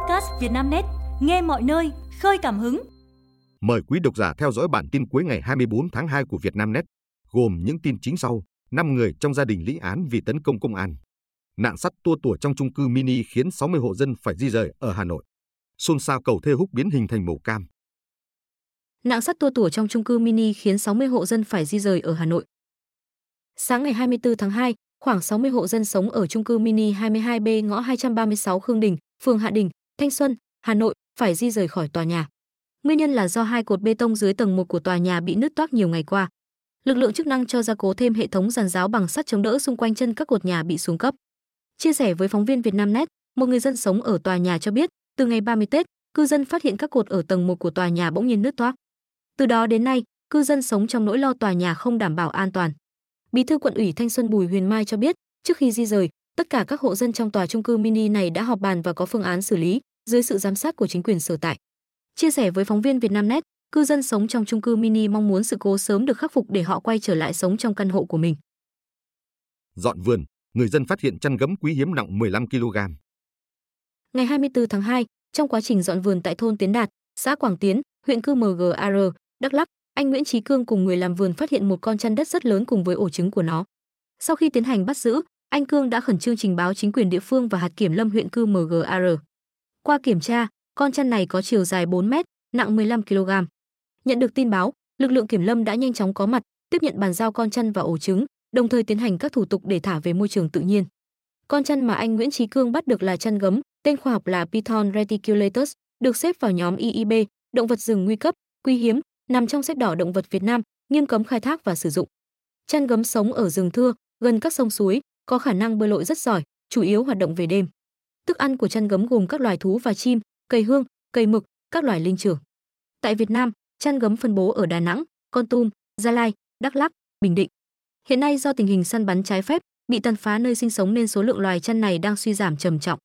podcast Vietnamnet, nghe mọi nơi, khơi cảm hứng. Mời quý độc giả theo dõi bản tin cuối ngày 24 tháng 2 của Vietnamnet, gồm những tin chính sau: 5 người trong gia đình lĩnh án vì tấn công công an. Nạn sắt tua tủa trong chung cư mini khiến 60 hộ dân phải di rời ở Hà Nội. Xôn xao cầu Thê Húc biến hình thành màu cam. Nạn sắt tua tủa trong chung cư mini khiến 60 hộ dân phải di rời ở Hà Nội. Sáng ngày 24 tháng 2, khoảng 60 hộ dân sống ở chung cư mini 22B ngõ 236 Khương Đình, phường Hạ Đình, Thanh Xuân, Hà Nội phải di rời khỏi tòa nhà. Nguyên nhân là do hai cột bê tông dưới tầng 1 của tòa nhà bị nứt toác nhiều ngày qua. Lực lượng chức năng cho gia cố thêm hệ thống giàn giáo bằng sắt chống đỡ xung quanh chân các cột nhà bị xuống cấp. Chia sẻ với phóng viên Vietnamnet, một người dân sống ở tòa nhà cho biết, từ ngày 30 Tết, cư dân phát hiện các cột ở tầng 1 của tòa nhà bỗng nhiên nứt toác. Từ đó đến nay, cư dân sống trong nỗi lo tòa nhà không đảm bảo an toàn. Bí thư quận ủy Thanh Xuân Bùi Huyền Mai cho biết, trước khi di rời, tất cả các hộ dân trong tòa chung cư mini này đã họp bàn và có phương án xử lý dưới sự giám sát của chính quyền sở tại. Chia sẻ với phóng viên Vietnamnet, cư dân sống trong chung cư mini mong muốn sự cố sớm được khắc phục để họ quay trở lại sống trong căn hộ của mình. Dọn vườn, người dân phát hiện chăn gấm quý hiếm nặng 15 kg. Ngày 24 tháng 2, trong quá trình dọn vườn tại thôn Tiến Đạt, xã Quảng Tiến, huyện Cư MGR, Đắk Lắk, anh Nguyễn Chí Cương cùng người làm vườn phát hiện một con chăn đất rất lớn cùng với ổ trứng của nó. Sau khi tiến hành bắt giữ, anh Cương đã khẩn trương trình báo chính quyền địa phương và hạt kiểm lâm huyện Cư MGR. Qua kiểm tra, con chăn này có chiều dài 4 mét, nặng 15 kg. Nhận được tin báo, lực lượng kiểm lâm đã nhanh chóng có mặt, tiếp nhận bàn giao con chăn và ổ trứng, đồng thời tiến hành các thủ tục để thả về môi trường tự nhiên. Con chăn mà anh Nguyễn Chí Cương bắt được là chăn gấm, tên khoa học là Python reticulatus, được xếp vào nhóm IIB, động vật rừng nguy cấp, quý hiếm, nằm trong sách đỏ động vật Việt Nam, nghiêm cấm khai thác và sử dụng. Chăn gấm sống ở rừng thưa, gần các sông suối, có khả năng bơi lội rất giỏi, chủ yếu hoạt động về đêm. Thức ăn của chăn gấm gồm các loài thú và chim, cây hương, cây mực, các loài linh trưởng. Tại Việt Nam, chăn gấm phân bố ở Đà Nẵng, Kon Tum, Gia Lai, Đắk Lắk, Bình Định. Hiện nay do tình hình săn bắn trái phép, bị tàn phá nơi sinh sống nên số lượng loài chăn này đang suy giảm trầm trọng.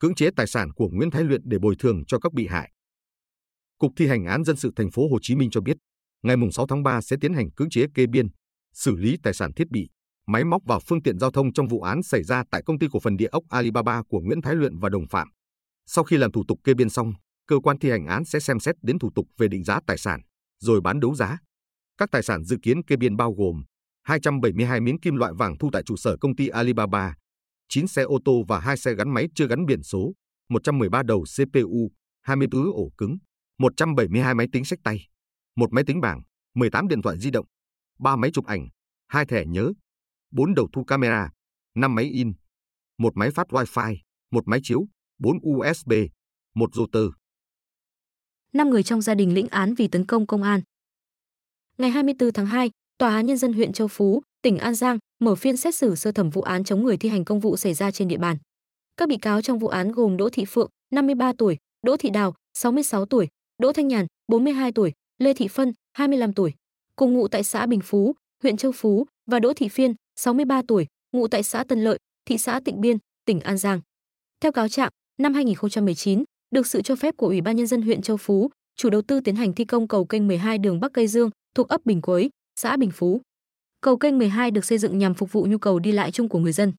Cưỡng chế tài sản của Nguyễn Thái Luyện để bồi thường cho các bị hại. Cục thi hành án dân sự thành phố Hồ Chí Minh cho biết, ngày 6 tháng 3 sẽ tiến hành cưỡng chế kê biên, xử lý tài sản thiết bị, máy móc và phương tiện giao thông trong vụ án xảy ra tại công ty cổ phần địa ốc Alibaba của Nguyễn Thái Luyện và đồng phạm. Sau khi làm thủ tục kê biên xong, cơ quan thi hành án sẽ xem xét đến thủ tục về định giá tài sản, rồi bán đấu giá. Các tài sản dự kiến kê biên bao gồm 272 miếng kim loại vàng thu tại trụ sở công ty Alibaba, 9 xe ô tô và 2 xe gắn máy chưa gắn biển số, 113 đầu CPU, 24 ổ cứng, 172 máy tính xách tay, 1 máy tính bảng, 18 điện thoại di động, 3 máy chụp ảnh, 2 thẻ nhớ, 4 đầu thu camera, 5 máy in, 1 máy phát Wi-Fi, 1 máy chiếu, 4 USB, 1 router. 5 người trong gia đình lĩnh án vì tấn công công an. Ngày 24 tháng 2, Tòa án Nhân dân huyện Châu Phú, tỉnh An Giang mở phiên xét xử sơ thẩm vụ án chống người thi hành công vụ xảy ra trên địa bàn. Các bị cáo trong vụ án gồm Đỗ Thị Phượng, 53 tuổi, Đỗ Thị Đào, 66 tuổi, Đỗ Thanh Nhàn, 42 tuổi, Lê Thị Phân, 25 tuổi, cùng ngụ tại xã Bình Phú, huyện Châu Phú và Đỗ Thị Phiên, 63 tuổi, ngụ tại xã Tân Lợi, thị xã Tịnh Biên, tỉnh An Giang. Theo cáo trạng, năm 2019, được sự cho phép của Ủy ban Nhân dân huyện Châu Phú, chủ đầu tư tiến hành thi công cầu kênh 12 đường Bắc Cây Dương thuộc ấp Bình Quới, xã Bình Phú. Cầu kênh 12 được xây dựng nhằm phục vụ nhu cầu đi lại chung của người dân.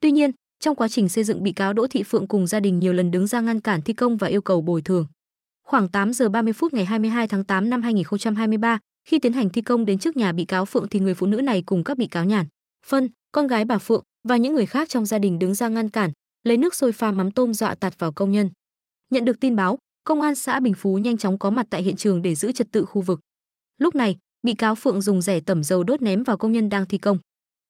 Tuy nhiên, trong quá trình xây dựng, bị cáo Đỗ Thị Phượng cùng gia đình nhiều lần đứng ra ngăn cản thi công và yêu cầu bồi thường. Khoảng 8 giờ 30 phút ngày 22 tháng 8 năm 2023, khi tiến hành thi công đến trước nhà bị cáo Phượng thì người phụ nữ này cùng các bị cáo Nhàn, Phân, con gái bà Phượng và những người khác trong gia đình đứng ra ngăn cản, lấy nước sôi pha mắm tôm dọa tạt vào công nhân. Nhận được tin báo, công an xã Bình Phú nhanh chóng có mặt tại hiện trường để giữ trật tự khu vực. Lúc này, bị cáo Phượng dùng rẻ tẩm dầu đốt ném vào công nhân đang thi công.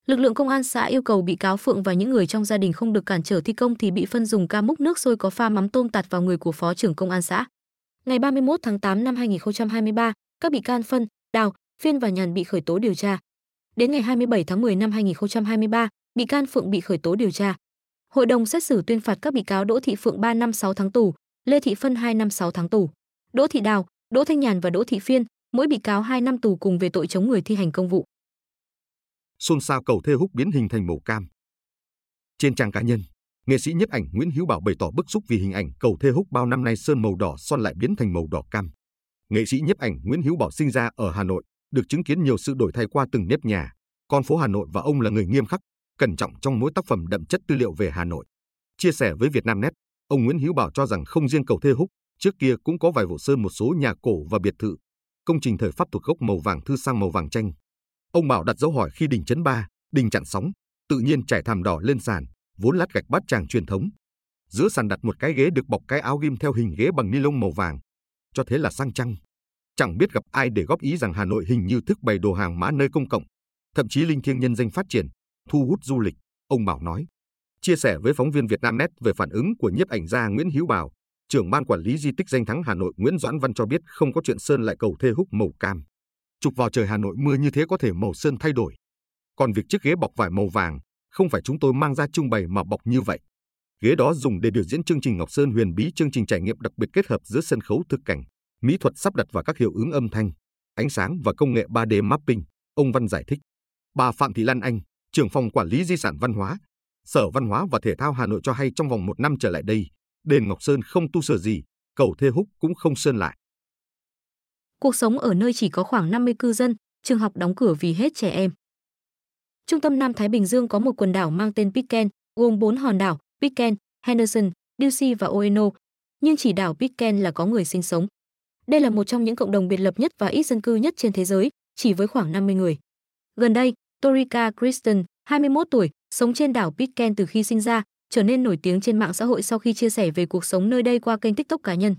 Lực lượng công an xã yêu cầu bị cáo Phượng và những người trong gia đình không được cản trở thi công thì bị Phân dùng ca múc nước sôi có pha mắm tôm tạt vào người của phó trưởng công an xã. Ngày 31 tháng 8 năm 2023, các bị can Phân, Đào, Phiên và Nhàn bị khởi tố điều tra. Đến ngày 27 tháng 10 năm 2023, bị can Phượng bị khởi tố điều tra. Hội đồng xét xử tuyên phạt các bị cáo Đỗ Thị Phượng 3 năm 6 tháng tù, Lê Thị Phân 2 năm 6 tháng tù, Đỗ Thị Đào, Đỗ Thanh Nhàn và Đỗ Thị Phiên, mỗi bị cáo 2 năm tù cùng về tội chống người thi hành công vụ. Xôn xao cầu Thê Húc biến hình thành màu cam. Trên trang cá nhân, nghệ sĩ nhiếp ảnh Nguyễn Hữu Bảo bày tỏ bức xúc vì hình ảnh cầu Thê Húc bao năm nay sơn màu đỏ son lại biến thành màu đỏ cam. Nghệ sĩ nhiếp ảnh Nguyễn Hữu Bảo sinh ra ở Hà Nội, được chứng kiến nhiều sự đổi thay qua từng nếp nhà, con phố Hà Nội và ông là người nghiêm khắc, cẩn trọng trong mỗi tác phẩm đậm chất tư liệu về Hà Nội. Chia sẻ với Vietnamnet, Ông Nguyễn Hữu Bảo cho rằng không riêng cầu Thê Húc, trước kia cũng có vài hộ sơn một số nhà cổ và biệt thự, công trình thời Pháp thuộc gốc màu vàng thư sang màu vàng chanh. Ông Bảo đặt dấu hỏi khi đình chấn ba, đình chặn sóng, tự nhiên trải thảm đỏ lên sàn, vốn lát gạch bát tràng truyền thống. Giữa sàn đặt một cái ghế được bọc cái áo ghim theo hình ghế bằng ni lông màu vàng, cho thế là sang chăng. Chẳng biết gặp ai để góp ý rằng Hà Nội hình như thức bày đồ hàng mã nơi công cộng, thậm chí linh thiêng nhân danh phát triển, thu hút du lịch, ông Bảo nói. Chia sẻ với phóng viên Vietnamnet về phản ứng của nhiếp ảnh gia Nguyễn Hữu Bảo, trưởng ban quản lý di tích danh thắng Hà Nội Nguyễn Doãn Văn cho biết không có chuyện sơn lại cầu Thê Húc màu cam. Chụp vào trời Hà Nội mưa như thế có thể màu sơn thay đổi. Còn việc chiếc ghế bọc vải màu vàng, không phải chúng tôi mang ra trưng bày mà bọc như vậy. Ghế đó dùng để biểu diễn chương trình Ngọc Sơn Huyền Bí, chương trình trải nghiệm đặc biệt kết hợp giữa sân khấu thực cảnh, mỹ thuật sắp đặt và các hiệu ứng âm thanh, ánh sáng và công nghệ 3D mapping, ông Văn giải thích. Bà Phạm Thị Lan Anh, trưởng phòng quản lý di sản văn hóa, Sở Văn hóa và Thể thao Hà Nội cho hay trong vòng một năm trở lại đây, đền Ngọc Sơn không tu sửa gì, cầu Thê Húc cũng không sơn lại. Cuộc sống ở nơi chỉ có khoảng 50 cư dân, trường học đóng cửa vì hết trẻ em. Trung tâm Nam Thái Bình Dương có một quần đảo mang tên Pitcairn, gồm 4 hòn đảo Pitcairn, Henderson, Ducie và Oeno, nhưng chỉ đảo Pitcairn là có người sinh sống. Đây là một trong những cộng đồng biệt lập nhất và ít dân cư nhất trên thế giới, chỉ với khoảng 50 người. Gần đây, Torika Christen, 21 tuổi, sống trên đảo Pitcairn từ khi sinh ra, trở nên nổi tiếng trên mạng xã hội sau khi chia sẻ về cuộc sống nơi đây qua kênh TikTok cá nhân.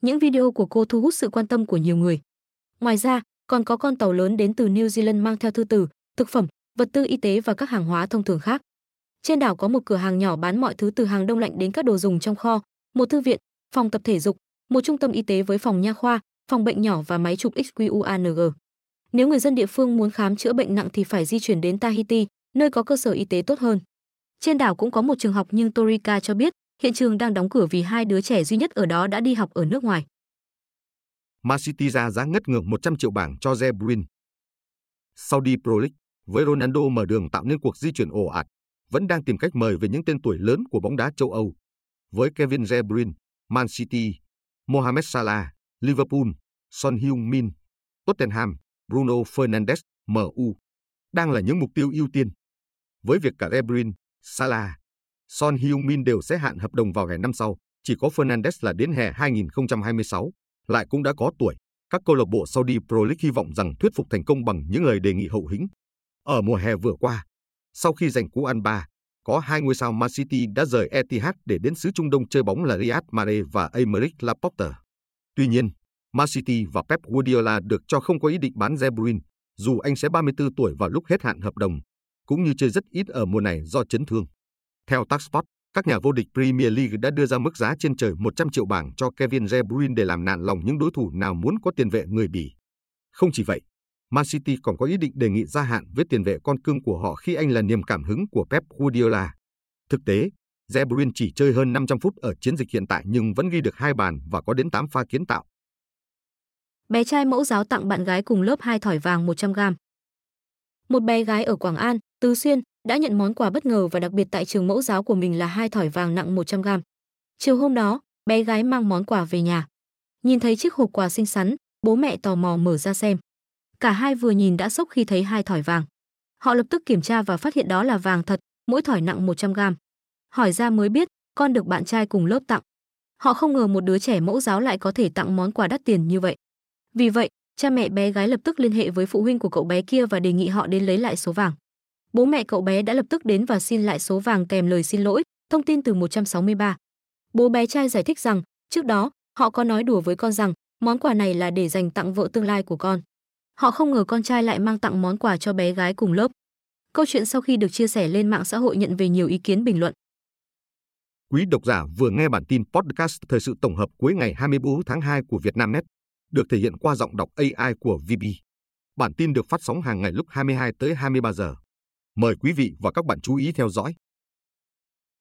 Những video của cô thu hút sự quan tâm của nhiều người. Ngoài ra, còn có con tàu lớn đến từ New Zealand mang theo thư từ, thực phẩm, vật tư y tế và các hàng hóa thông thường khác. Trên đảo có một cửa hàng nhỏ bán mọi thứ từ hàng đông lạnh đến các đồ dùng trong kho, một thư viện, phòng tập thể dục, một trung tâm y tế với phòng nha khoa, phòng bệnh nhỏ và máy chụp X-quang. Nếu người dân địa phương muốn khám chữa bệnh nặng thì phải di chuyển đến Tahiti, nơi có cơ sở y tế tốt hơn. Trên đảo cũng có một trường học nhưng Torika cho biết hiện trường đang đóng cửa vì 2 đứa trẻ duy nhất ở đó đã đi học ở nước ngoài. Man City ra giá ngất ngưỡng 100 triệu bảng cho Zebrin. Saudi Pro League với Ronaldo mở đường tạo nên cuộc di chuyển ồ ạt, vẫn đang tìm cách mời về những tên tuổi lớn của bóng đá châu Âu. Với Kevin De Bruyne, Man City, Mohamed Salah, Liverpool, Son Heung-min, Tottenham, Bruno Fernandes, MU đang là những mục tiêu ưu tiên. Với việc cả De Bruyne, Salah, Son Heung-min đều sẽ hạn hợp đồng vào hè năm sau, chỉ có Fernandes là đến hè 2026, lại cũng đã có tuổi. Các câu lạc bộ Saudi Pro League hy vọng rằng thuyết phục thành công bằng những lời đề nghị hậu hĩnh. Ở mùa hè vừa qua, sau khi giành cú ăn 3, có 2 ngôi sao Man City đã rời Etihad để đến xứ Trung Đông chơi bóng là Riyad Mahrez và Aymeric Laporte. Tuy nhiên, Man City và Pep Guardiola được cho không có ý định bán De Bruyne, dù anh sẽ 34 tuổi vào lúc hết hạn hợp đồng, cũng như chơi rất ít ở mùa này do chấn thương. Theo talkSPORT, các nhà vô địch Premier League đã đưa ra mức giá trên trời 100 triệu bảng cho Kevin De Bruyne để làm nản lòng những đối thủ nào muốn có tiền vệ người Bỉ. Không chỉ vậy, Man City còn có ý định đề nghị gia hạn với tiền vệ con cưng của họ khi anh là niềm cảm hứng của Pep Guardiola. Thực tế, De Bruyne chỉ chơi hơn 500 phút ở chiến dịch hiện tại nhưng vẫn ghi được 2 bàn và có đến 8 pha kiến tạo. Bé trai mẫu giáo tặng bạn gái cùng lớp 2 thỏi vàng 100g. Một bé gái ở Quảng An, Tứ Xuyên đã nhận món quà bất ngờ và đặc biệt tại trường mẫu giáo của mình là 2 thỏi vàng nặng 100g. Chiều hôm đó, bé gái mang món quà về nhà. Nhìn thấy chiếc hộp quà xinh xắn, bố mẹ tò mò mở ra xem. Cả hai vừa nhìn đã sốc khi thấy 2 thỏi vàng. Họ lập tức kiểm tra và phát hiện đó là vàng thật, mỗi thỏi nặng 100g. Hỏi ra mới biết, con được bạn trai cùng lớp tặng. Họ không ngờ một đứa trẻ mẫu giáo lại có thể tặng món quà đắt tiền như vậy. Vì vậy, cha mẹ bé gái lập tức liên hệ với phụ huynh của cậu bé kia và đề nghị họ đến lấy lại số vàng. Bố mẹ cậu bé đã lập tức đến và xin lại số vàng kèm lời xin lỗi, thông tin từ 163. Bố bé trai giải thích rằng, trước đó, họ có nói đùa với con rằng, món quà này là để dành tặng vợ tương lai của con. Họ không ngờ con trai lại mang tặng món quà cho bé gái cùng lớp. Câu chuyện sau khi được chia sẻ lên mạng xã hội nhận về nhiều ý kiến bình luận. Quý độc giả vừa nghe bản tin podcast thời sự tổng hợp cuối ngày 24 tháng 2 của Vietnamnet, được thể hiện qua giọng đọc AI của Vbi. Bản tin được phát sóng hàng ngày lúc 22 tới 23 giờ. Mời quý vị và các bạn chú ý theo dõi.